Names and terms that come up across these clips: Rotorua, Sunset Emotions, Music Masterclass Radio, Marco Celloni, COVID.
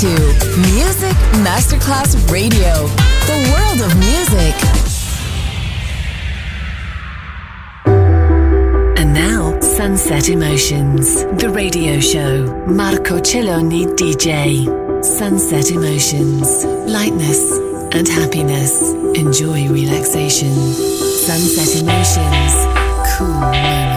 to Music Masterclass Radio, the world of music. And now, Sunset Emotions, the radio show. Marco Celloni, DJ. Sunset Emotions, lightness and happiness. Enjoy relaxation. Sunset Emotions, cool moments.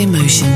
Emotions.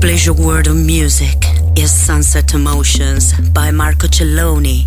Pleasure world of music is Sunset Emotions by Marco Celloni.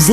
Vous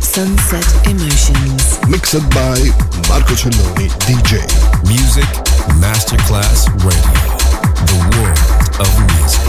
Sunset Emotions, mixed by Marco Celloni, DJ. Music Masterclass Radio, the world of music.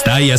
Stai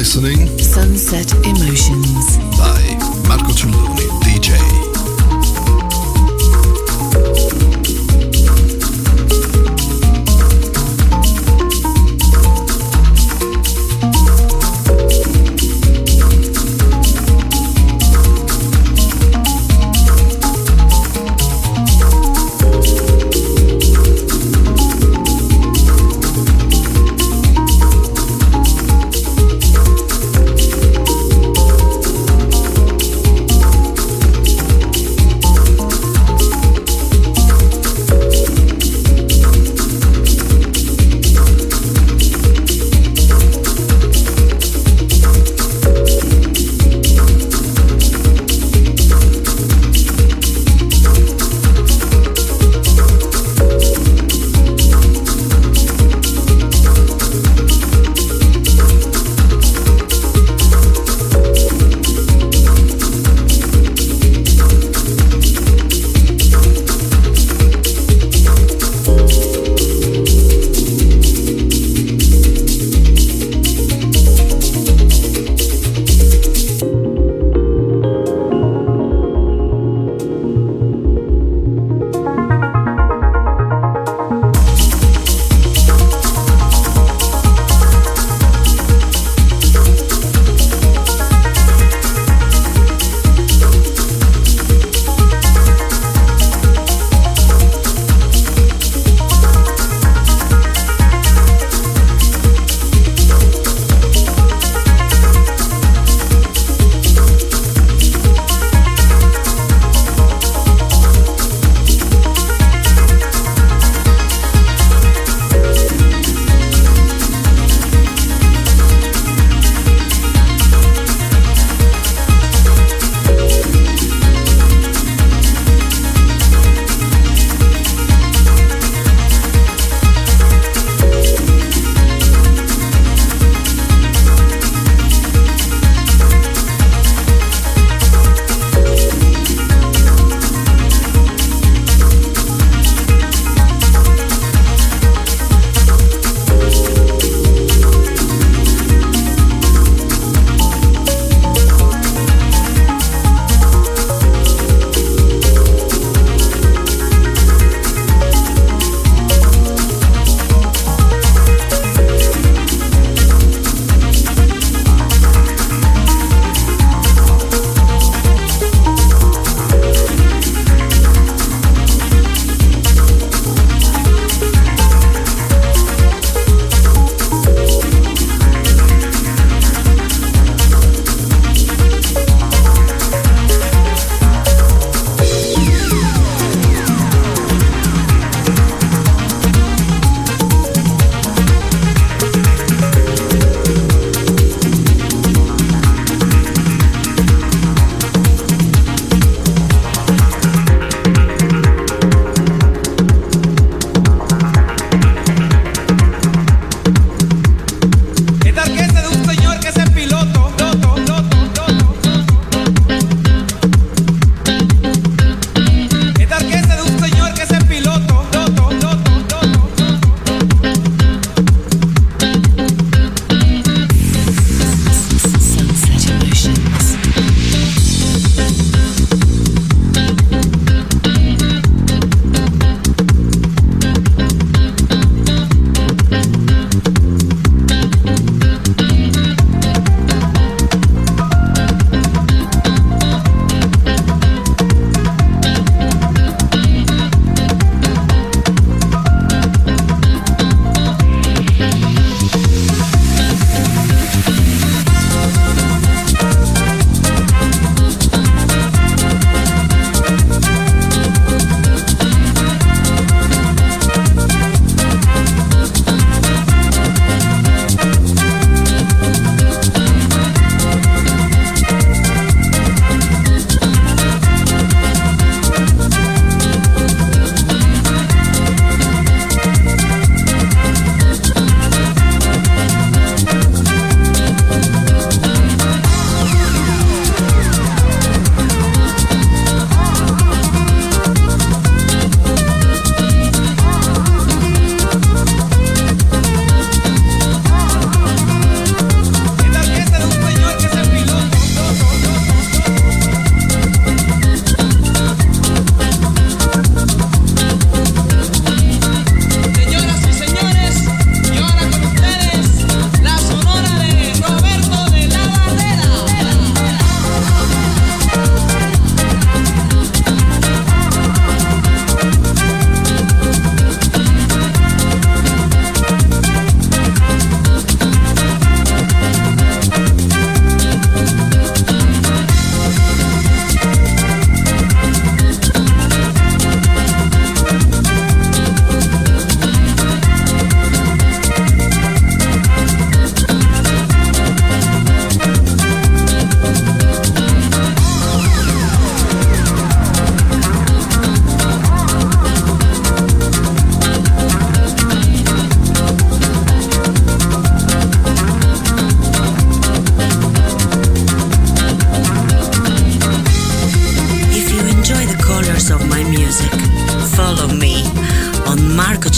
listening Sunset Emotions by Marco Celloni, DJ.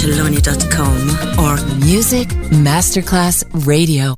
marcocelloni.com or Music Masterclass Radio.